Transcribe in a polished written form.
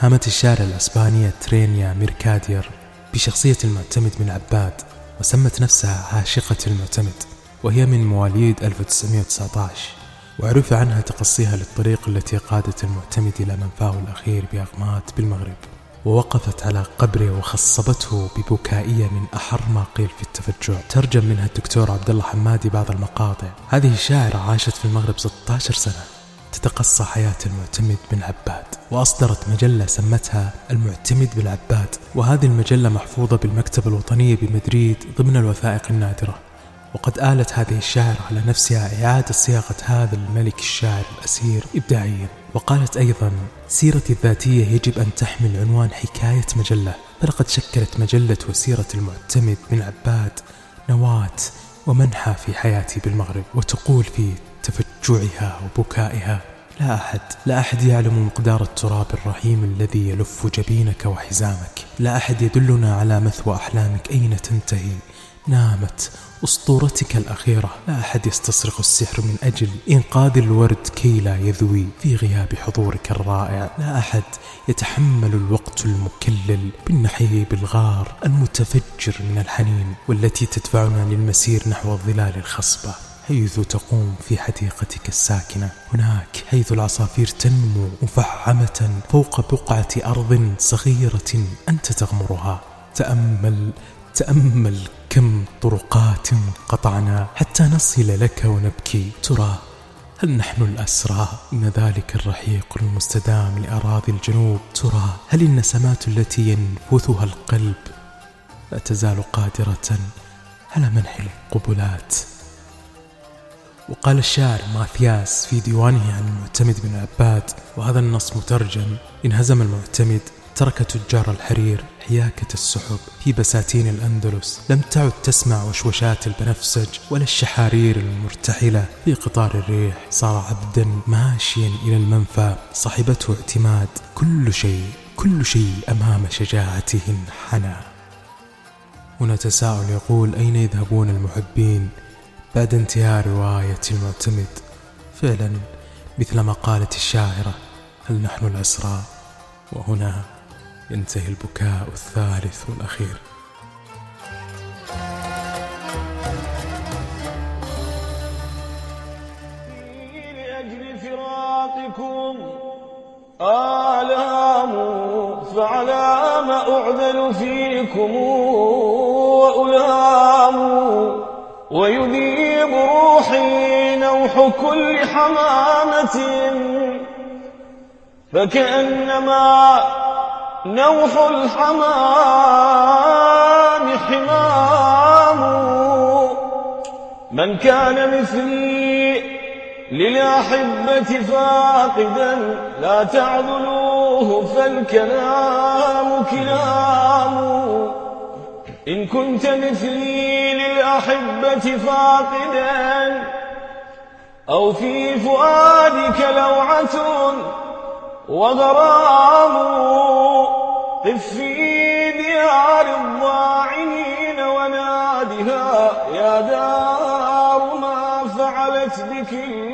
هامت الشاعرة الأسبانية ترينيا ميركادير بشخصية المعتمد بن عباد، وسمت نفسها عاشقة المعتمد، وهي من مواليد 1919، وعرف عنها تقصيها للطريق التي قادت المعتمد إلى منفاه الأخير بأغماد بالمغرب، ووقفت على قبره وخصبته ببكائية من أحر ما قيل في التفجع. ترجم منها الدكتور عبد الله حمادي بعض المقاطع. هذه الشاعرة عاشت في المغرب 16 سنة تتقصى حياة المعتمد بن عباد، وأصدرت مجلة سمتها المعتمد بن عباد، وهذه المجلة محفوظة بالمكتبة الوطنية بمدريد ضمن الوثائق النادرة. وقد آلت هذه الشاعرة على نفسها إعادة صياغة هذا الملك الشاعر الأسير إبداعيا. وقالت أيضا: سيرتي الذاتية يجب أن تحمل عنوان حكاية مجلة، فلقد شكلت مجلة وسيرة المعتمد بن عباد نواة ومنحى في حياتي بالمغرب. وتقول في تفجعها وبكائها: لا أحد يعلم مقدار التراب الرحيم الذي يلف جبينك وحزامك، لا أحد يدلنا على مثوى أحلامك أين تنتهي، نامت أسطورتك الأخيرة، لا أحد يستصرخ السحر من أجل إنقاذ الورد كي لا يذوي في غياب حضورك الرائع، لا أحد يتحمل الوقت المكلل بالنحيب الغار المتفجر من الحنين، والتي تدفعنا للمسير نحو الظلال الخصبة، حيث تقوم في حديقتك الساكنة، هناك حيث العصافير تنمو مفعمة فوق بقعة أرض صغيرة أنت تغمرها. تأمل كم طرقات قطعنا حتى نصل لك ونبكي، ترى هل نحن الأسرى؟ إن ذلك الرحيق المستدام لأراضي الجنوب، ترى هل النسمات التي ينفثها القلب لا تزال قادرة على منح القبلات؟ وقال الشاعر ماثياس في ديوانه عن المعتمد بن عباد، وهذا النص مترجم: انهزم المعتمد، ترك تجار الحرير حياكة السحب في بساتين الأندلس، لم تعد تسمع وشوشات البنفسج ولا الشحارير المرتحلة في قطار الريح، صار عبدا ماشيا إلى المنفى، صاحبته اعتماد، كل شيء أمام شجاعته انحنى. هنا تساؤل يقول: أين يذهبون المحبين بعد انتهاء رواية المعتمد؟ فعلا مثلما قالت الشاعرة: هل نحن الأسرى؟ وهنا ينتهي البكاء الثالث والأخير. لأجل فراقكم آلام، فعلى ما أعدل فيكم وألام، ويذيب روحي نوح كل حمامة، فكأنما نوح الحمام حمام. من كان مثلي للأحبة فاقدا لا تعذلوه، فالكلام كلام. إن كنت مثلي للأحبة فاقدا أو في فؤادك لوعة وغرام، قف في ديار الضاعنين ونادها: يا دار ما فعلت بك.